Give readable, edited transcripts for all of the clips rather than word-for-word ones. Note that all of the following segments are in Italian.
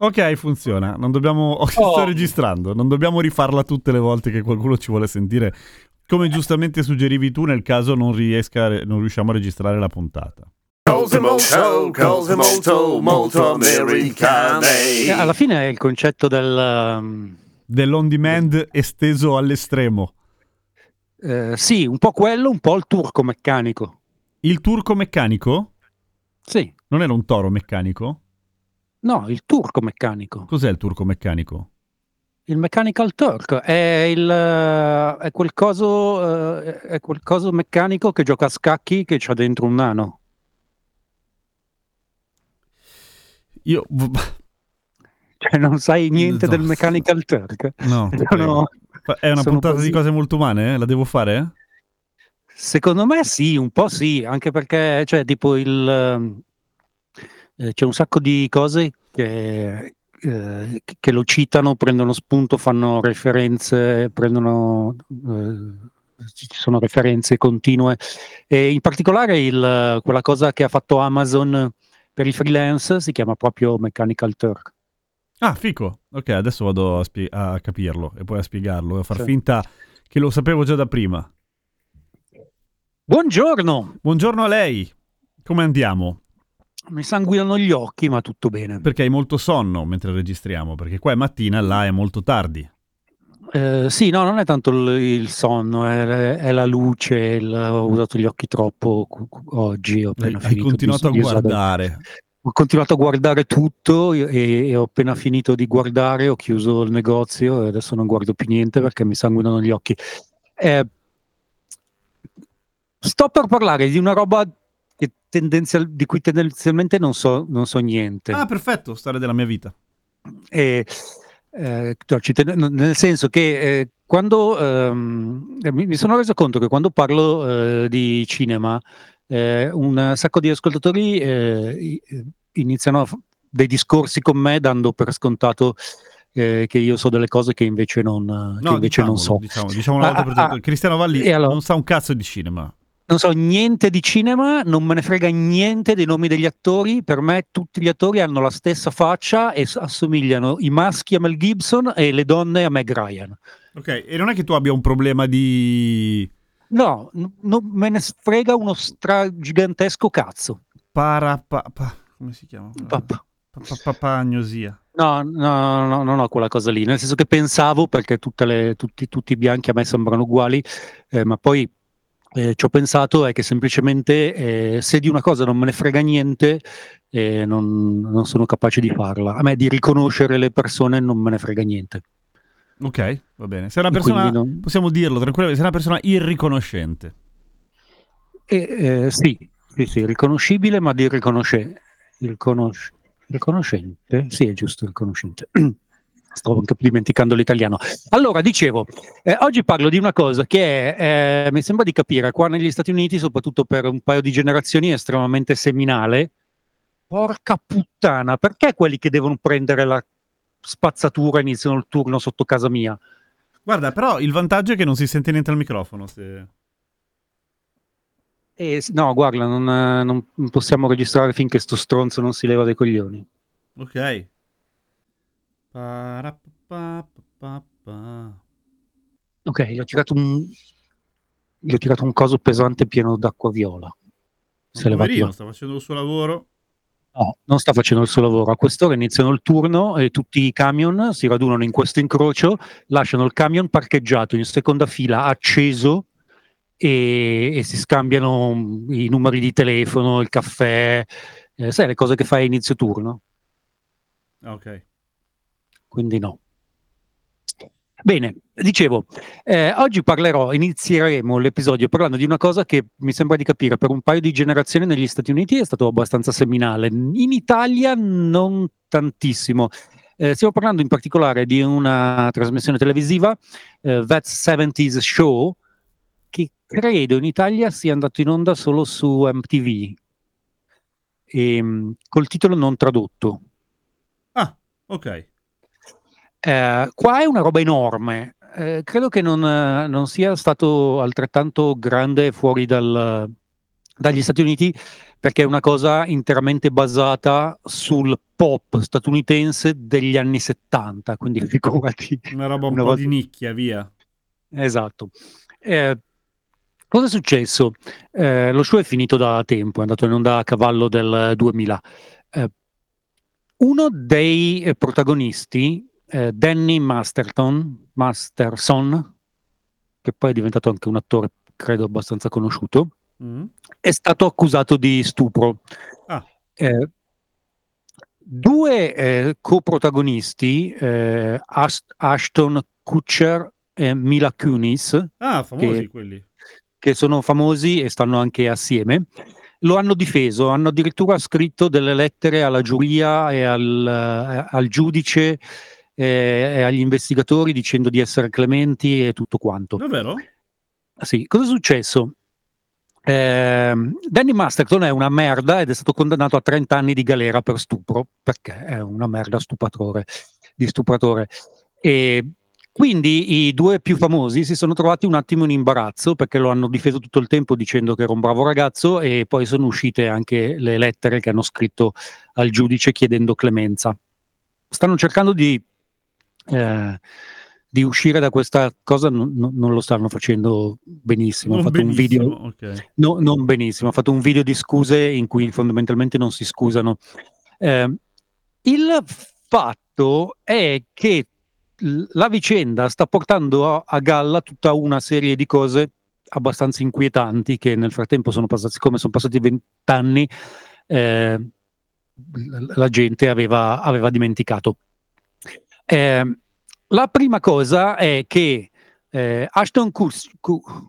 Ok, funziona, non dobbiamo. Sto registrando, non dobbiamo rifarla tutte le volte che qualcuno ci vuole sentire. Come giustamente suggerivi tu, nel caso non riusciamo a registrare la puntata. Cose molto, molto americane. Alla fine è il concetto dell'on demand esteso all'estremo. Sì, un po' quello, un po' il turco meccanico. Il turco meccanico? Sì. Non era un toro meccanico? No, il turco meccanico. Cos'è il turco meccanico? Il Mechanical Turk è quel coso meccanico che gioca a scacchi che c'ha dentro un nano. Io cioè non sai niente del Mechanical Turk? No, no. È una puntata così. Di cose molto umane, eh? La devo fare? Secondo me sì, un po' sì, anche perché cioè tipo il c'è un sacco di cose che lo citano, prendono spunto, fanno referenze, ci sono referenze continue. E in particolare quella cosa che ha fatto Amazon per i freelance si chiama proprio Mechanical Turk. Ah, fico. Ok, adesso vado a capirlo e poi a spiegarlo, a far finta che lo sapevo già da prima. Buongiorno. Buongiorno a lei. Come andiamo? Mi sanguinano gli occhi, ma tutto bene. Perché hai molto sonno mentre registriamo? Perché qua è mattina, là è molto tardi. Sì, no, non è tanto il sonno, è la luce, ho usato gli occhi troppo oggi. Ho continuato a guardare tutto e ho appena finito di guardare, ho chiuso il negozio e adesso non guardo più niente perché mi sanguinano gli occhi. Sto per parlare di una roba di cui tendenzialmente non so niente. Ah, perfetto, storia della mia vita. Nel senso che quando mi sono reso conto che quando parlo di cinema un sacco di ascoltatori iniziano dei discorsi con me dando per scontato che io so delle cose che invece non so. Diciamo una volta per tutto. Cristiano Valli allora, non sa un cazzo di cinema. Non so niente di cinema, non me ne frega niente dei nomi degli attori, per me tutti gli attori hanno la stessa faccia e assomigliano i maschi a Mel Gibson e le donne a Meg Ryan. Ok, e non è che tu abbia un problema di... No, non me ne frega uno stragigantesco cazzo. Come si chiama? Papagnosia. No, quella cosa lì, nel senso che pensavo, perché tutti i bianchi a me sembrano uguali, ma poi... ci ho pensato è che semplicemente se di una cosa non me ne frega niente non sono capace di farla. A me di riconoscere le persone non me ne frega niente. Ok, va bene. Sei una persona, possiamo dirlo tranquillamente, sei una persona irriconoscente. Sì, riconoscibile ma di riconoscente. Sì, è giusto, riconoscente. Sto anche dimenticando l'italiano. Allora, dicevo, oggi parlo di una cosa che è, mi sembra di capire, qua negli Stati Uniti, soprattutto per un paio di generazioni, è estremamente seminale. Porca puttana, perché quelli che devono prendere la spazzatura iniziano il turno sotto casa mia? Guarda, però il vantaggio è che non si sente niente al microfono. Se... no, guarda, non possiamo registrare finché sto stronzo non si leva dai coglioni. Ok. Ok, gli ho tirato un coso pesante pieno d'acqua viola. Non sta facendo il suo lavoro? No, non sta facendo il suo lavoro. A quest'ora iniziano il turno e tutti i camion si radunano in questo incrocio, lasciano il camion parcheggiato in seconda fila acceso e si scambiano i numeri di telefono, il caffè, sai le cose che fai a inizio turno? Ok. Quindi no. Bene, dicevo, oggi inizieremo l'episodio parlando di una cosa che mi sembra di capire per un paio di generazioni negli Stati Uniti è stato abbastanza seminale, in Italia non tantissimo. Stiamo parlando in particolare di una trasmissione televisiva, That's 70's Show, che credo in Italia sia andato in onda solo su MTV, col titolo non tradotto. Ah, ok. Qua è una roba enorme. Credo che non sia stato altrettanto grande fuori dagli Stati Uniti, perché è una cosa interamente basata sul pop statunitense degli anni 70, quindi figurati. Una roba un po' di nicchia, via. Esatto. Cosa è successo? Lo show è finito da tempo, è andato in onda a cavallo del 2000. Uno dei protagonisti, Danny Masterson, che poi è diventato anche un attore, credo, abbastanza conosciuto, è stato accusato di stupro. Due coprotagonisti, Ashton Kutcher e Mila Kunis, famosi quelli, che sono famosi e stanno anche assieme, lo hanno difeso, hanno addirittura scritto delle lettere alla giuria e al giudice e agli investigatori dicendo di essere clementi e tutto quanto. Davvero? Sì. Cosa è successo? Danny Masterson è una merda ed è stato condannato a 30 anni di galera per stupro, perché è una merda di stupratore. E quindi i due più famosi si sono trovati un attimo in imbarazzo, perché lo hanno difeso tutto il tempo dicendo che era un bravo ragazzo, e poi sono uscite anche le lettere che hanno scritto al giudice chiedendo clemenza. Stanno cercando di uscire da questa cosa, non lo stanno facendo benissimo. Ha fatto un video di scuse in cui fondamentalmente non si scusano. Il fatto è che la vicenda sta portando a galla tutta una serie di cose abbastanza inquietanti che nel frattempo sono passate. Siccome sono passati 20 anni, la gente aveva dimenticato. La prima cosa è che Ashton Kutcher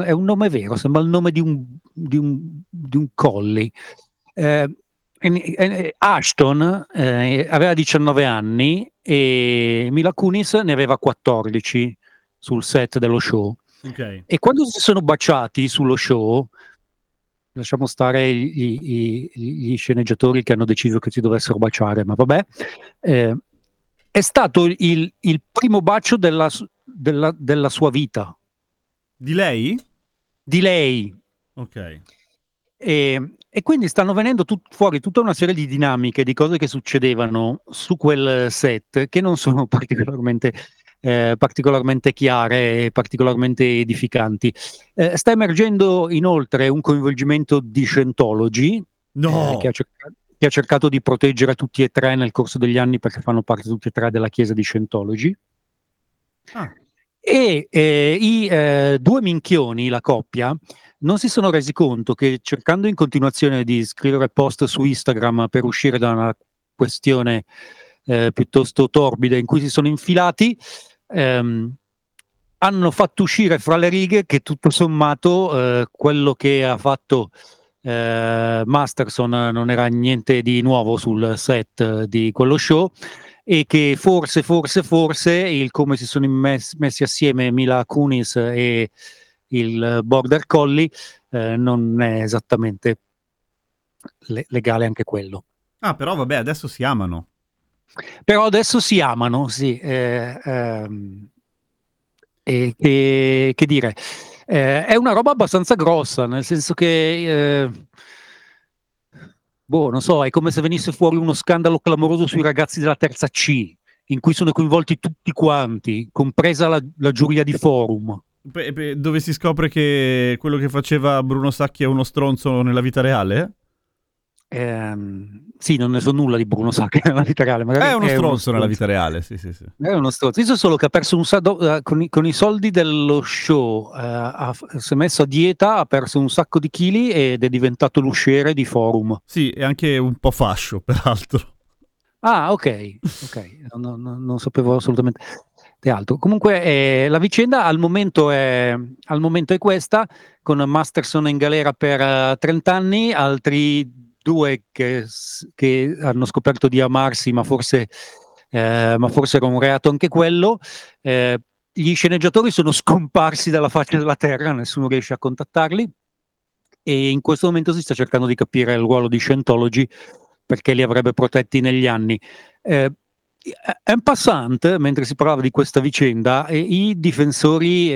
è un nome vero, sembra il nome di un collie. Ashton aveva 19 anni e Mila Kunis ne aveva 14 sul set dello show. Okay. E quando si sono baciati sullo show, lasciamo stare gli sceneggiatori che hanno deciso che si dovessero baciare, ma vabbè, è stato il primo bacio della sua vita. Di lei? Di lei. Ok. E quindi stanno venendo fuori tutta una serie di dinamiche, di cose che succedevano su quel set, che non sono particolarmente chiare e particolarmente edificanti. Sta emergendo inoltre un coinvolgimento di Scientology, che ha cercato di proteggere tutti e tre nel corso degli anni, perché fanno parte tutti e tre della chiesa di Scientology. E i due minchioni, la coppia, non si sono resi conto che, cercando in continuazione di scrivere post su Instagram per uscire da una questione piuttosto torbida in cui si sono infilati, hanno fatto uscire fra le righe che tutto sommato quello che ha fatto Masterson non era niente di nuovo sul set di quello show, e che forse il come si sono messi assieme Mila Kunis e il Border Collie non è esattamente legale anche quello. Però vabbè, adesso si amano. Sì. Che dire? È una roba abbastanza grossa, nel senso che... non so, è come se venisse fuori uno scandalo clamoroso sui ragazzi della terza C, in cui sono coinvolti tutti quanti, compresa la giuria di Forum. Dove si scopre che quello che faceva Bruno Sacchi è uno stronzo nella vita reale? Sì, non ne so nulla di Bruno Sacchi nella vita reale. Magari è uno stronzo nella vita reale, sì. È uno stronzo. Io so solo che ha perso con i soldi dello show, si è messo a dieta, ha perso un sacco di chili ed è diventato l'usciere di Forum. Sì, è anche un po' fascio, peraltro. Ok. Non sapevo assolutamente altro. Comunque la vicenda al momento è questa, con Masterson in galera per 30 anni, altri due che hanno scoperto di amarsi, ma forse era un reato anche quello. Gli sceneggiatori sono scomparsi dalla faccia della terra, nessuno riesce a contattarli, e in questo momento si sta cercando di capire il ruolo di Scientology, perché li avrebbe protetti negli anni. En passant, mentre si parlava di questa vicenda, i difensori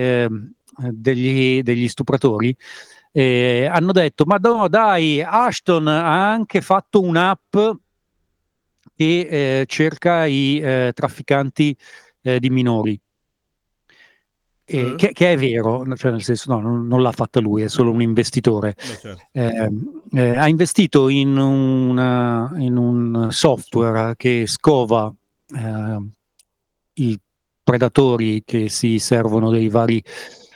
degli stupratori hanno detto: ma no, dai, Ashton ha anche fatto un'app che cerca i trafficanti di minori. Che è vero, cioè nel senso, no, non l'ha fatta lui, è solo un investitore. Certo. Ha investito in un software che scova i predatori che si servono dei vari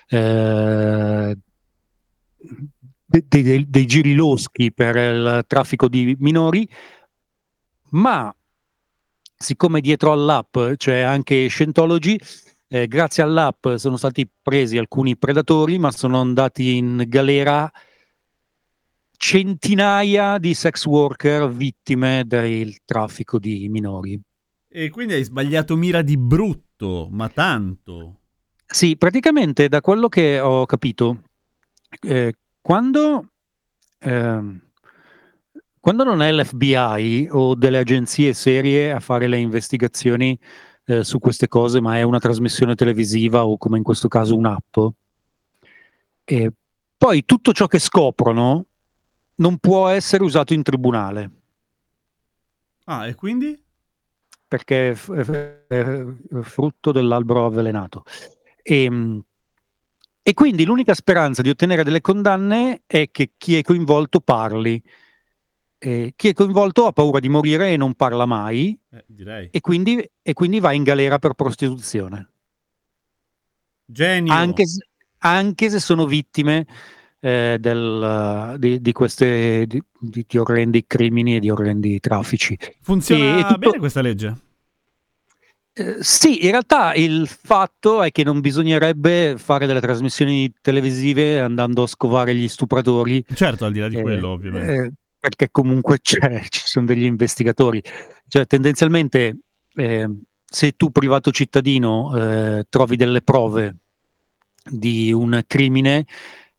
dei giriloschi per il traffico di minori, ma siccome dietro all'app c'è anche Scientology, grazie all'app sono stati presi alcuni predatori, ma sono andati in galera centinaia di sex worker vittime del traffico di minori. E quindi hai sbagliato mira di brutto, ma tanto. Sì, praticamente da quello che ho capito, quando non è l'FBI o delle agenzie serie a fare le investigazioni su queste cose, ma è una trasmissione televisiva o, come in questo caso, un'app, e poi tutto ciò che scoprono non può essere usato in tribunale. Ah, e quindi? Perché è frutto dell'albero avvelenato. E quindi l'unica speranza di ottenere delle condanne è che chi è coinvolto parli. Chi è coinvolto ha paura di morire e non parla mai, direi. E quindi va in galera per prostituzione. Genio. Anche se sono vittime di orrendi crimini e di orrendi traffici. Funziona bene questa legge? Sì, in realtà il fatto è che non bisognerebbe fare delle trasmissioni televisive andando a scovare gli stupratori. Certo, al di là di quello, ovviamente. Perché comunque ci sono degli investigatori. Cioè, tendenzialmente, se tu, privato cittadino, trovi delle prove di un crimine,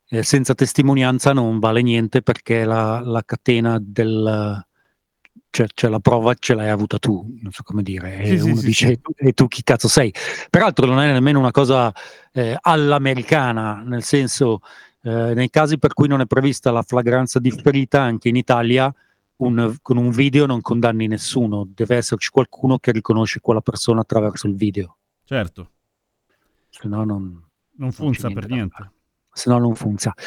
senza testimonianza non vale niente, perché la catena del... Cioè la prova ce l'hai avuta tu, non so come dire. E sì, uno dice, sì. E tu chi cazzo sei? Peraltro non è nemmeno una cosa all'americana, nel senso... nei casi per cui non è prevista la flagranza differita, anche in Italia con un video non condanni nessuno, deve esserci qualcuno che riconosce quella persona attraverso il video. Certo. Se no non funziona per niente. Se no non funziona.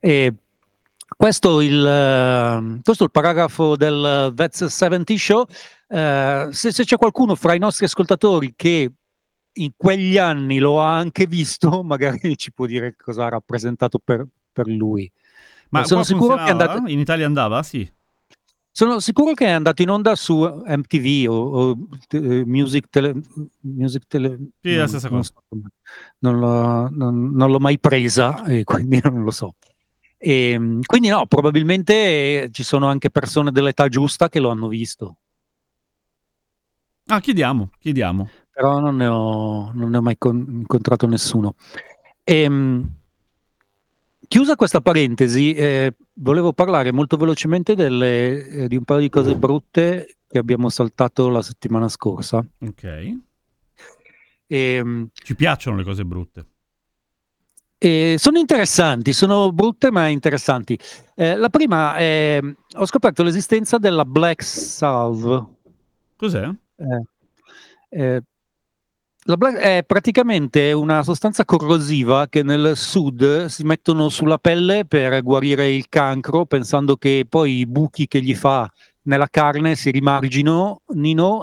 E questo è il paragrafo del That's 70's Show. Se c'è qualcuno fra i nostri ascoltatori che in quegli anni lo ha anche visto, magari ci può dire cosa ha rappresentato per lui. Ma sono sicuro che è andato... in Italia andava? Sì. Sono sicuro che è andato in onda su MTV o Music Tele... Sì, la stessa cosa. Non l'ho mai presa, e quindi non lo so. E, quindi no, probabilmente ci sono anche persone dell'età giusta che lo hanno visto. Ah, chiediamo. Però non ne ho mai incontrato nessuno. Chiusa questa parentesi, volevo parlare molto velocemente di un paio di cose brutte che abbiamo saltato la settimana scorsa. Ok. Ci piacciono le cose brutte. Sono interessanti, sono brutte ma interessanti. La prima è: ho scoperto l'esistenza della Black Salve. Cos'è? La black è praticamente una sostanza corrosiva che nel sud si mettono sulla pelle per guarire il cancro, pensando che poi i buchi che gli fa nella carne si rimarginino,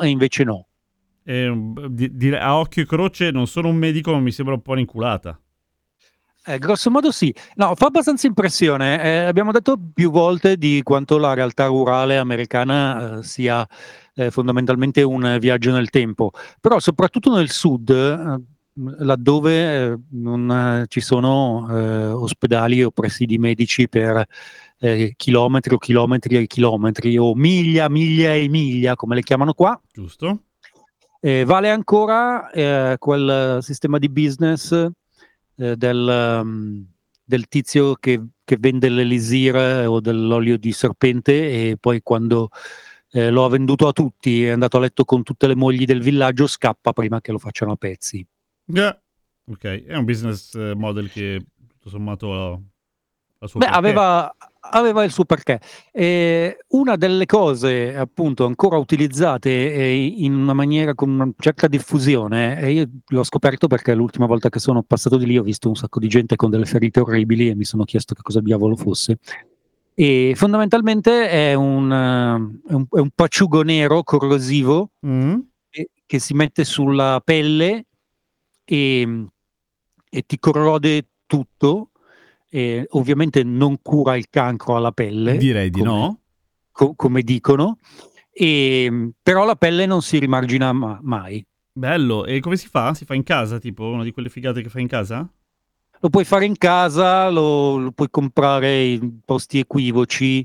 e invece no. A occhio e croce non sono un medico, ma mi sembra un po' un'inculata. Grosso modo sì. No, fa abbastanza impressione. Abbiamo detto più volte di quanto la realtà rurale americana sia fondamentalmente un viaggio nel tempo, però soprattutto nel sud, laddove non ci sono ospedali o presidi medici per chilometri o chilometri e chilometri o miglia, miglia e miglia, come le chiamano qua. Giusto. Vale ancora quel sistema di business del tizio che vende l'elisir o dell'olio di serpente e poi quando lo ha venduto a tutti, è andato a letto con tutte le mogli del villaggio, scappa prima che lo facciano a pezzi. Yeah. Ok, è un business model che tutto sommato la sua aveva il suo perché. Una delle cose appunto ancora utilizzate in una maniera con una certa diffusione, e io l'ho scoperto perché l'ultima volta che sono passato di lì ho visto un sacco di gente con delle ferite orribili e mi sono chiesto che cosa diavolo fosse, e fondamentalmente è un pacciugo nero corrosivo che si mette sulla pelle e ti corrode tutto. Ovviamente non cura il cancro alla pelle, direi di no, come dicono, però la pelle non si rimargina mai. Bello. E come si fa? Si fa in casa, tipo una di quelle figate che fa in casa? Lo puoi fare in casa, lo puoi comprare in posti equivoci,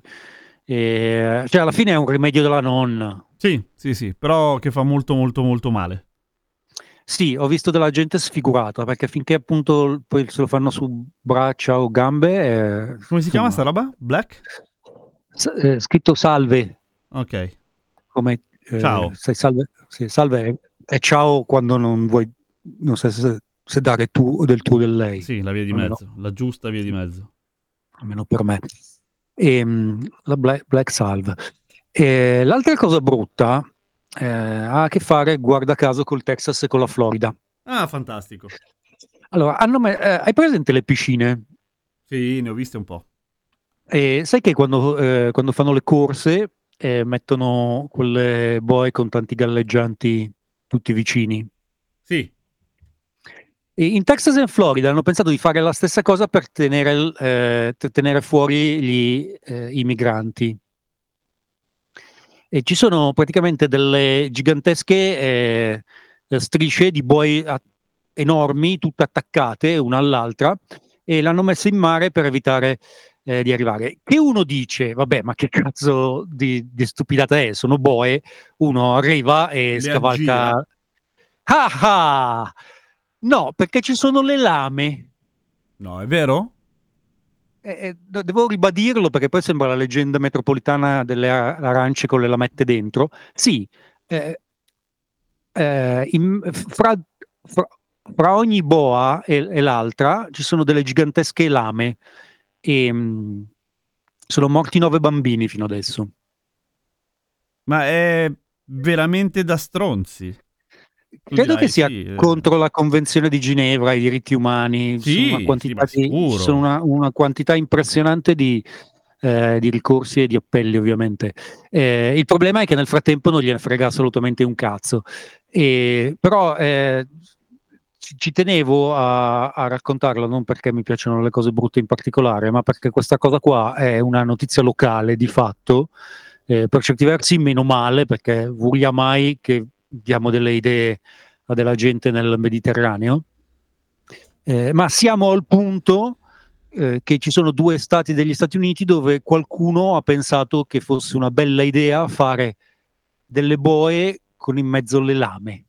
cioè alla fine è un rimedio della nonna. Sì, però che fa molto molto molto male. Sì, ho visto della gente sfigurata, perché finché appunto poi se lo fanno su braccia o gambe... Come si chiama sta roba? Black? Scritto salve. Ok. Come, ciao. Salve, sì, salve è ciao quando non vuoi... Non sai se dare tu o del tu o del lei. Sì, la via di mezzo, la giusta via di mezzo. Almeno per me. La Black salve. L'altra cosa brutta... ha a che fare, guarda caso, col Texas e con la Florida. Ah, fantastico. Allora, hai presente le piscine? Sì, ne ho viste un po'. Sai che quando fanno le corse mettono quelle boe con tanti galleggianti tutti vicini? Sì. E in Texas e in Florida hanno pensato di fare la stessa cosa per tenere fuori gli migranti. E ci sono praticamente delle gigantesche strisce di buoi enormi, tutte attaccate una all'altra, e l'hanno messa in mare per evitare di arrivare. Che uno dice, vabbè, ma che cazzo di stupidata è, sono boe, uno arriva e le scavalca... Aggira. Ah! No, perché ci sono le lame. No, è vero? Devo ribadirlo perché poi sembra la leggenda metropolitana delle arance con le lamette dentro. Sì, fra ogni boa e l'altra ci sono delle gigantesche lame e sono morti 9 bambini fino adesso. Ma è veramente da stronzi. Credo che sia contro la Convenzione di Ginevra, i diritti umani, sono una quantità impressionante di ricorsi e di appelli, ovviamente. Il problema è che nel frattempo non gliene frega assolutamente un cazzo. Però ci tenevo a raccontarlo, non perché mi piacciono le cose brutte in particolare, ma perché questa cosa qua è una notizia locale di fatto, per certi versi meno male, perché voglia mai che diamo delle idee a della gente nel Mediterraneo, ma siamo al punto che ci sono 2 stati degli Stati Uniti dove qualcuno ha pensato che fosse una bella idea fare delle boe con in mezzo le lame.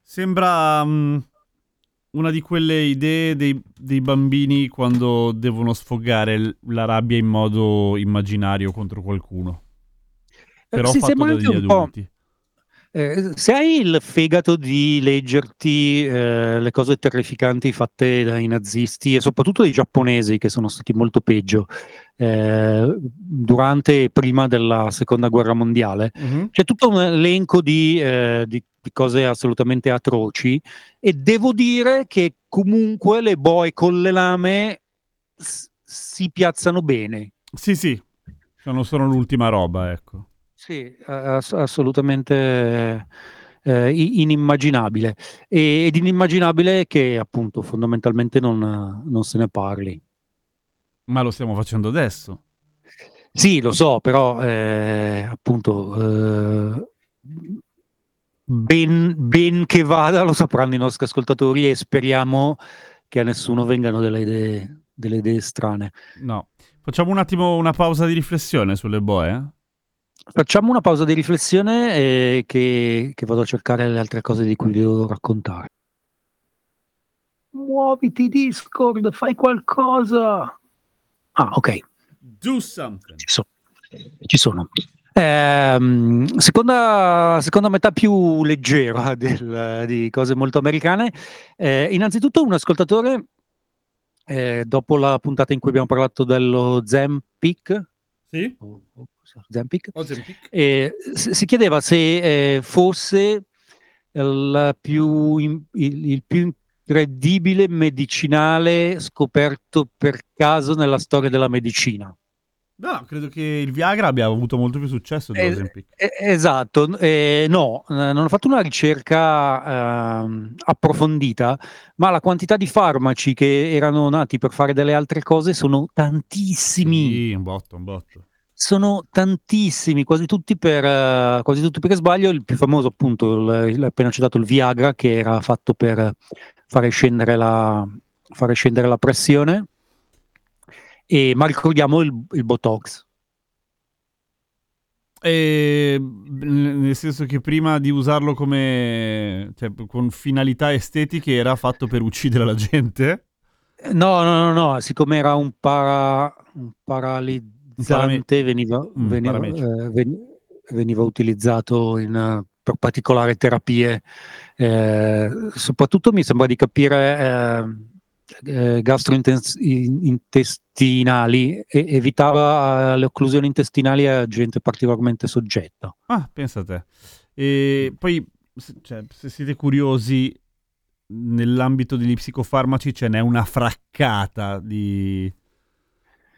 Sembra una di quelle idee dei bambini quando devono sfogare la rabbia in modo immaginario contro qualcuno. Però si sembra anche un adulti. Po'. Se hai il fegato di leggerti le cose terrificanti fatte dai nazisti e soprattutto dai giapponesi, che sono stati molto peggio durante e prima della seconda guerra mondiale, c'è tutto un elenco di cose assolutamente atroci, e devo dire che comunque le boe con le lame si piazzano bene. Sì, non sono l'ultima roba, ecco. Sì, assolutamente inimmaginabile. Ed inimmaginabile che appunto fondamentalmente non se ne parli. Ma lo stiamo facendo adesso. Sì, lo so, però appunto ben che vada lo sapranno i nostri ascoltatori, e speriamo che a nessuno vengano delle idee delle idee strane. No. Facciamo un attimo una pausa di riflessione sulle boe? Facciamo una pausa di riflessione e che vado a cercare le altre cose di cui vi devo raccontare. Muoviti Discord, fai qualcosa. Ah, ok. Do something. Ci sono. Seconda metà più leggera di cose molto americane. Innanzitutto un ascoltatore, dopo la puntata in cui abbiamo parlato dello Zempic, sì? Si chiedeva se fosse il più incredibile medicinale scoperto per caso nella storia della medicina. No, credo che il Viagra abbia avuto molto più successo dell'Ozempic. Esatto, no, non ho fatto una ricerca approfondita, ma la quantità di farmaci che erano nati per fare delle altre cose sono tantissimi. Sì, un botto. Sono tantissimi, quasi tutti per sbaglio. Il più famoso appunto, appena citato, il Viagra, che era fatto per fare scendere la pressione. Ma ricordiamo il Botox. Nel senso che prima di usarlo con finalità estetiche era fatto per uccidere la gente? No, siccome era un paralizzante veniva utilizzato per particolari terapie. Soprattutto mi sembra di capire... gastrointestinali, evitava le occlusioni intestinali a gente particolarmente soggetta. Ah, pensa te. E poi, se siete curiosi, nell'ambito degli psicofarmaci ce n'è una fraccata di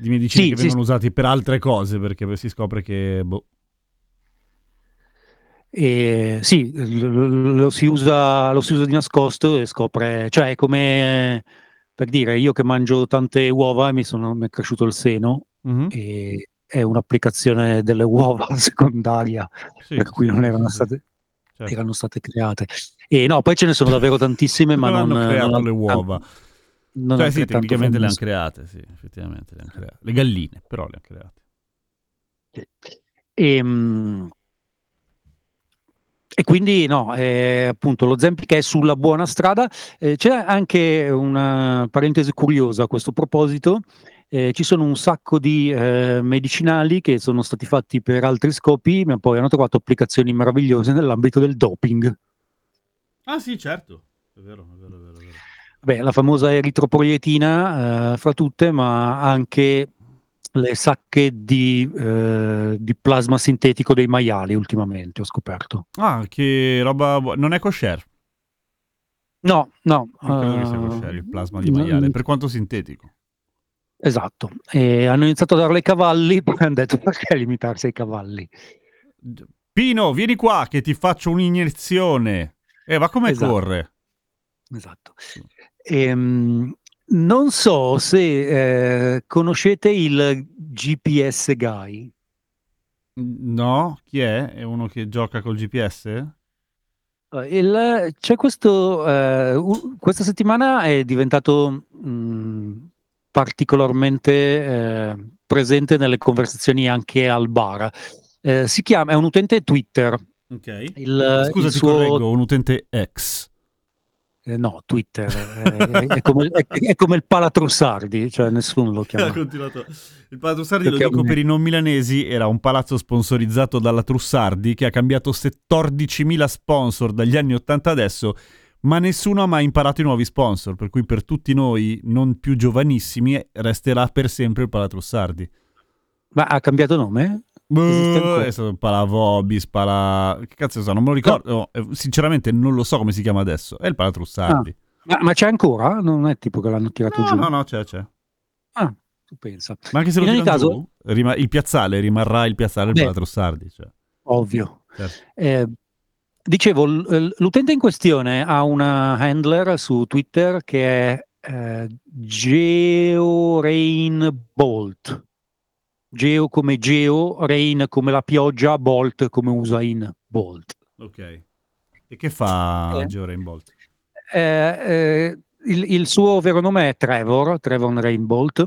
medicine che vengono usate per altre cose, perché si scopre che... sì, lo si usa di nascosto e scopre... Cioè, è come... Per dire, io che mangio tante uova e mi è cresciuto il seno, e è un'applicazione delle uova secondaria, per cui non erano state, certo, erano state create. E no, poi ce ne sono davvero tantissime, ma non hanno creato le uova. Tecnicamente le hanno create, sì, effettivamente le hanno create. Le galline, però le hanno create. Sì. E quindi no, appunto lo Zempic è sulla buona strada. C'è anche una parentesi curiosa a questo proposito. Ci sono un sacco di medicinali che sono stati fatti per altri scopi, ma poi hanno trovato applicazioni meravigliose nell'ambito del doping. Ah sì, certo, è vero. Beh, la famosa eritropoietina fra tutte, ma anche le sacche di plasma sintetico dei maiali ultimamente ho scoperto. Ah, che roba non è kosher? No. Non credo che sia kosher il plasma di maiale, per quanto sintetico. Esatto. E hanno iniziato a darlo ai cavalli, poi hanno detto perché limitarsi ai cavalli? Pino, vieni qua che ti faccio un'iniezione. Va come corre. Esatto. Non so se conoscete il GPS Guy. No, chi è? È uno che gioca col GPS? C'è questo. Questa settimana è diventato particolarmente presente nelle conversazioni anche al bar. È un utente Twitter. Ok. Scusa, ti correggo, un utente X. No, Twitter è come il Palatrusardi, cioè nessuno lo chiama. Il Palatrusardi, lo dico per i non milanesi, era un palazzo sponsorizzato dalla Trussardi che ha cambiato 14.000 sponsor dagli anni 80 adesso, ma nessuno ha mai imparato i nuovi sponsor, per cui per tutti noi non più giovanissimi resterà per sempre il Palatrusardi. Ma ha cambiato nome? È stato Palavobis, che cazzo so, non me lo ricordo. No, sinceramente non lo so come si chiama adesso. È il Palatrusardi. Ah, ma c'è ancora? Non è tipo che l'hanno tirato giù? No, c'è. Ah, tu pensa. Ma anche se lo tirano giù, il piazzale rimarrà il piazzale del Palatrusardi, cioè. Ovvio. Certo. Dicevo, l'utente in questione ha una handler su Twitter che è GeoRainbolt. Geo come Geo, Rain come la pioggia, Bolt come Usain Bolt. Ok. E che fa Geo Rainbolt? il suo vero nome è Trevor Rainbolt.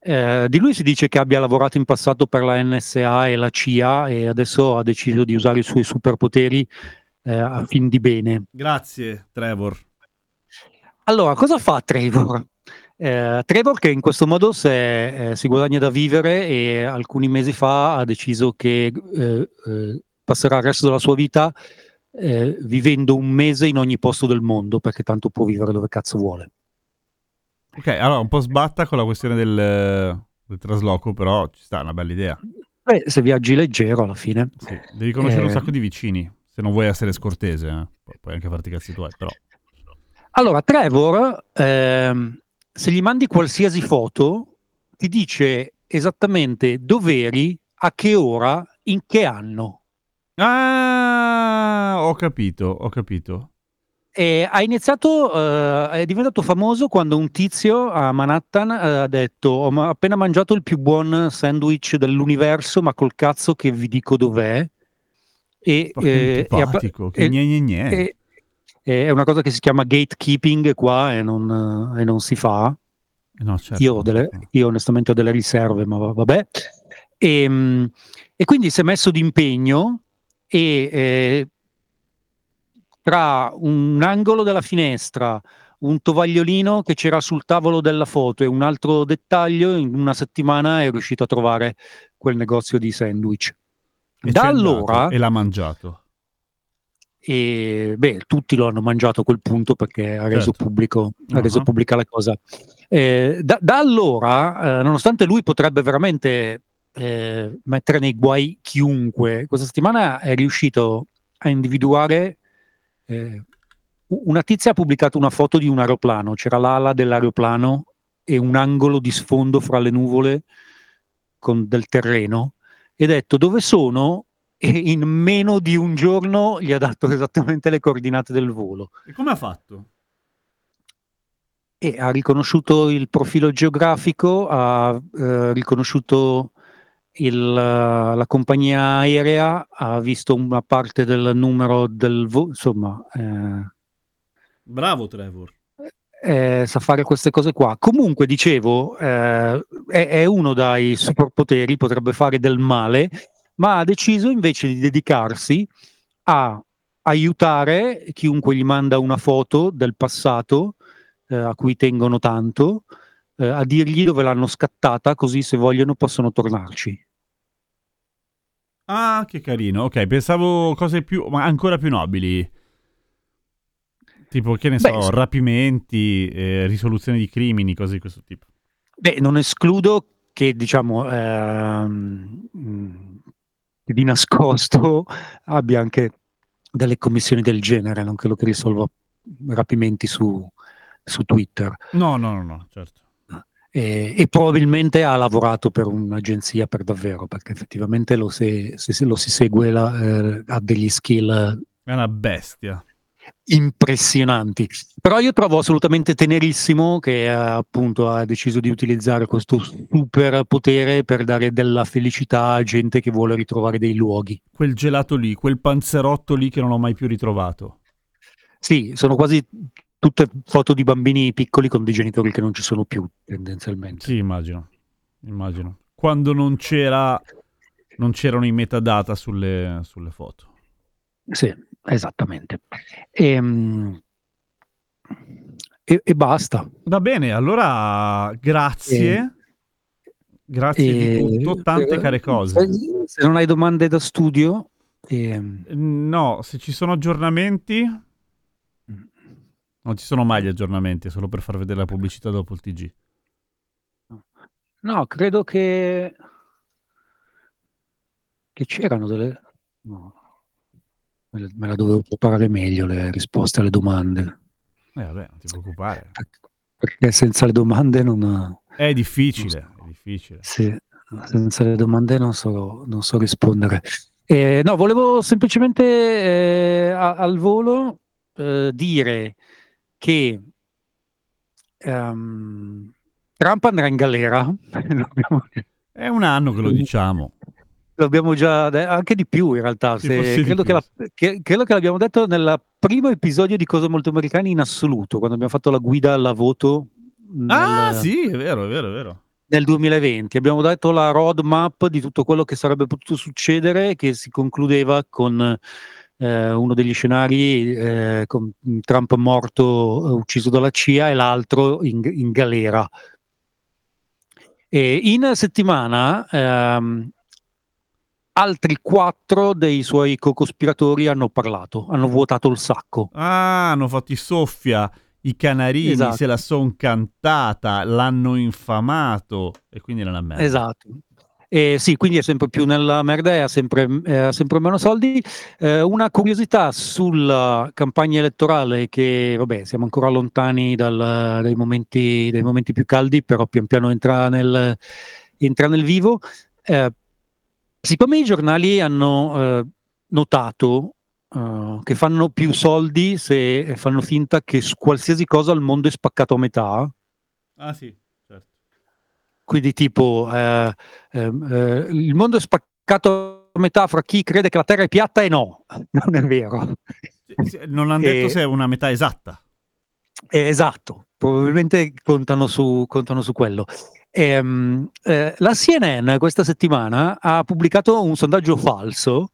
Di lui si dice che abbia lavorato in passato per la NSA e la CIA e adesso ha deciso di usare i suoi superpoteri a fin di bene. Grazie, Trevor. Allora, cosa fa Trevor? Trevor che in questo modo si guadagna da vivere e alcuni mesi fa ha deciso che passerà il resto della sua vita vivendo un mese in ogni posto del mondo, perché tanto può vivere dove cazzo vuole. Ok, allora un po' sbatta con la questione del trasloco, però ci sta, una bella idea. Beh, se viaggi leggero alla fine. Sì, devi conoscere un sacco di vicini, se non vuoi essere scortese, puoi anche farti i cazzi tuoi, però. Allora, Trevor, se gli mandi qualsiasi foto, ti dice esattamente dove eri, a che ora, in che anno. Ah, ho capito. E ha iniziato, è diventato famoso quando un tizio a Manhattan ha detto: ho appena mangiato il più buon sandwich dell'universo, ma col cazzo che vi dico dov'è. È una cosa che si chiama gatekeeping qua e non si fa. No, certo. Io onestamente ho delle riserve, ma vabbè. E quindi si è messo d'impegno e tra un angolo della finestra, un tovagliolino che c'era sul tavolo della foto e un altro dettaglio, in una settimana è riuscito a trovare quel negozio di sandwich. E da allora... E l'ha mangiato. E beh, tutti lo hanno mangiato a quel punto perché ha reso pubblico, ha reso pubblica la cosa. Da allora, nonostante lui potrebbe veramente mettere nei guai chiunque, questa settimana è riuscito a individuare una tizia ha pubblicato una foto di un aeroplano, c'era l'ala dell'aeroplano e un angolo di sfondo fra le nuvole con del terreno, e ha detto dove sono. E in meno di un giorno gli ha dato esattamente le coordinate del volo. E come ha fatto? E ha riconosciuto il profilo geografico, ha riconosciuto la compagnia aerea, ha visto una parte del numero del volo, insomma. Bravo Trevor. Sa fare queste cose qua. Comunque, dicevo, è uno dai superpoteri, potrebbe fare del male, ma ha deciso invece di dedicarsi a aiutare chiunque gli manda una foto del passato, a cui tengono tanto, a dirgli dove l'hanno scattata, così se vogliono possono tornarci. Ah, che carino. Ok, pensavo cose ma ancora più nobili. Tipo, che ne so, rapimenti, risoluzione di crimini, cose di questo tipo. Beh, non escludo che, diciamo... di nascosto abbia anche delle commissioni del genere, non credo che risolva rapimenti su Twitter. No, certo. E probabilmente ha lavorato per un'agenzia per davvero, perché effettivamente se lo si segue ha degli skill... È una bestia. Impressionanti. Però io trovo assolutamente tenerissimo che appunto ha deciso di utilizzare questo super potere per dare della felicità a gente che vuole ritrovare dei luoghi. Quel gelato lì, quel panzerotto lì che non ho mai più ritrovato. Sì, sono quasi tutte foto di bambini piccoli con dei genitori che non ci sono più, tendenzialmente. Sì, immagino. Quando non c'erano i metadata sulle foto. Sì, esattamente. E basta. Va bene, allora grazie. Grazie di tutto, tante care cose. Se non hai domande da studio... No, se ci sono aggiornamenti... Non ci sono mai gli aggiornamenti, è solo per far vedere la pubblicità dopo il TG. No, credo che c'erano delle... No. Me la dovevo preparare meglio le risposte alle domande. Vabbè, non ti preoccupare. Perché senza le domande non... È difficile, non so. È difficile. Sì, senza le domande non so rispondere. No, volevo semplicemente al volo dire che Trump andrà in galera. È un anno che lo diciamo. l'abbiamo già anche di più in realtà, se, credo che l'abbiamo detto nel primo episodio di Cose Molto Americane in assoluto, quando abbiamo fatto la guida alla voto sì, è vero. Nel 2020 abbiamo detto la roadmap di tutto quello che sarebbe potuto succedere, che si concludeva con uno degli scenari con Trump morto, ucciso dalla CIA, e l'altro in galera. E in settimana altri 4 dei suoi co-cospiratori hanno parlato, hanno vuotato il sacco. Ah, hanno fatto i soffia. I canarini, esatto. Se la son cantata, l'hanno infamato e quindi era una merda. Esatto. Sì, quindi è sempre più nella merda e ha sempre meno soldi. Una curiosità sulla campagna elettorale, che vabbè, siamo ancora lontani dai momenti più caldi, però pian piano entra nel vivo. Siccome i giornali hanno notato che fanno più soldi se fanno finta che su qualsiasi cosa il mondo è spaccato a metà. Ah sì, certo. Quindi tipo il mondo è spaccato a metà fra chi crede che la terra è piatta e no, non è vero. Non hanno detto se è una metà esatta. Esatto, probabilmente contano su quello. La CNN questa settimana ha pubblicato un sondaggio falso.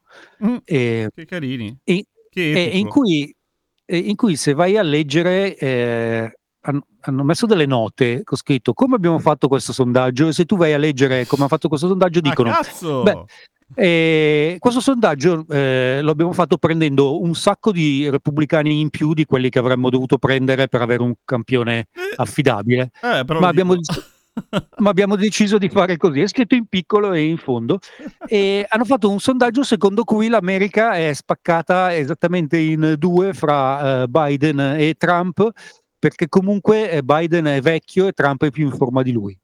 Che carini. In cui se vai a leggere hanno messo delle note con scritto come abbiamo fatto questo sondaggio, e se tu vai a leggere come ha fatto questo sondaggio dicono: cazzo! Questo sondaggio lo abbiamo fatto prendendo un sacco di repubblicani in più di quelli che avremmo dovuto prendere per avere un campione affidabile, ma abbiamo deciso di fare così. È scritto in piccolo e in fondo, e hanno fatto un sondaggio secondo cui l'America è spaccata esattamente in due fra Biden e Trump, perché comunque Biden è vecchio e Trump è più in forma di lui.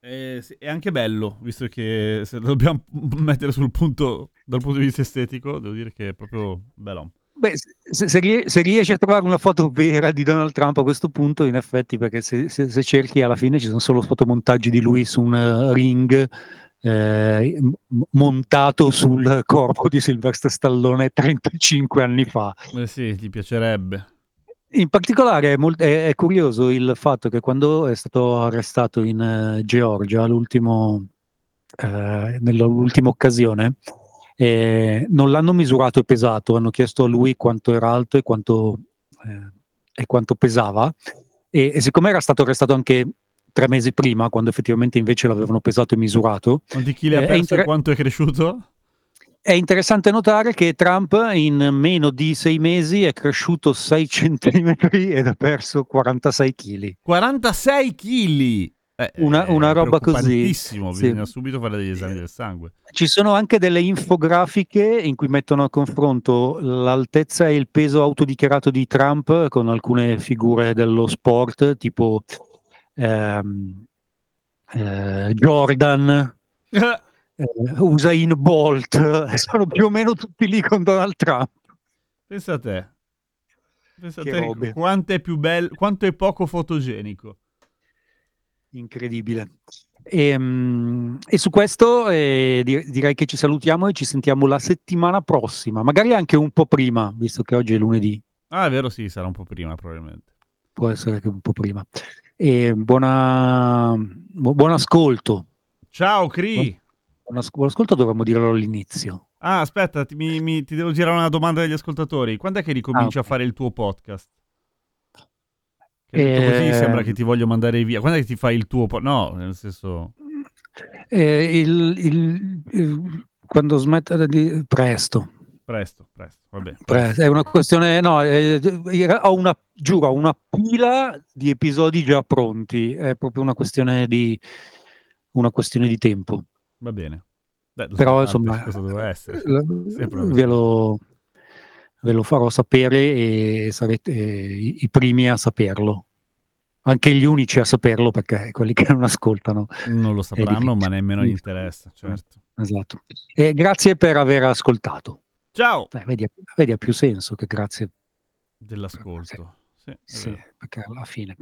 Sì, è anche bello, visto che se dobbiamo mettere sul punto dal punto di vista estetico, devo dire che è proprio bello. Beh, se riesci a trovare una foto vera di Donald Trump a questo punto, in effetti, perché se cerchi, alla fine ci sono solo fotomontaggi di lui su un ring montato sul corpo di Sylvester Stallone 35 anni fa. Beh sì, gli piacerebbe. In particolare è curioso il fatto che quando è stato arrestato in Georgia, nell'ultima occasione, non l'hanno misurato e pesato, hanno chiesto a lui quanto era alto e quanto pesava, e siccome era stato arrestato anche 3 mesi prima, quando effettivamente invece l'avevano pesato e misurato, di chi le ha perso e quanto è cresciuto? È interessante notare che Trump in meno di 6 mesi è cresciuto 6 centimetri ed ha perso 46 kg. Una roba così, bisogna subito fare degli esami del sangue. Ci sono anche delle infografiche in cui mettono a confronto l'altezza e il peso autodichiarato di Trump con alcune figure dello sport, tipo Jordan, Usain Bolt, sono più o meno tutti lì con Donald Trump. Pensa a te quanto è poco fotogenico. Incredibile. E su questo direi che ci salutiamo e ci sentiamo la settimana prossima, magari anche un po' prima, visto che oggi è lunedì. Ah, è vero, sì, sarà un po' prima probabilmente. Può essere che un po' prima. Buon ascolto. Ciao, Cri. Buon ascolto dovremmo dirlo all'inizio. Ah, aspetta, ti devo girare una domanda degli ascoltatori. Quando è che ricominci a fare il tuo podcast? Così sembra che ti voglio mandare via. Quando è che ti fai il tuo no, nel senso quando smettere di presto, vabbè. È una questione, no, ho una pila di episodi già pronti, è proprio una questione di tempo. Va bene. Beh, però insomma questo doveva essere. Ve lo farò sapere e sarete i primi a saperlo, anche gli unici a saperlo, perché quelli che non ascoltano non lo sapranno, ma nemmeno gli interessa, certo. Esatto. E grazie per aver ascoltato. Ciao. Vedi, ha più senso che grazie dell'ascolto. Sì, perché alla fine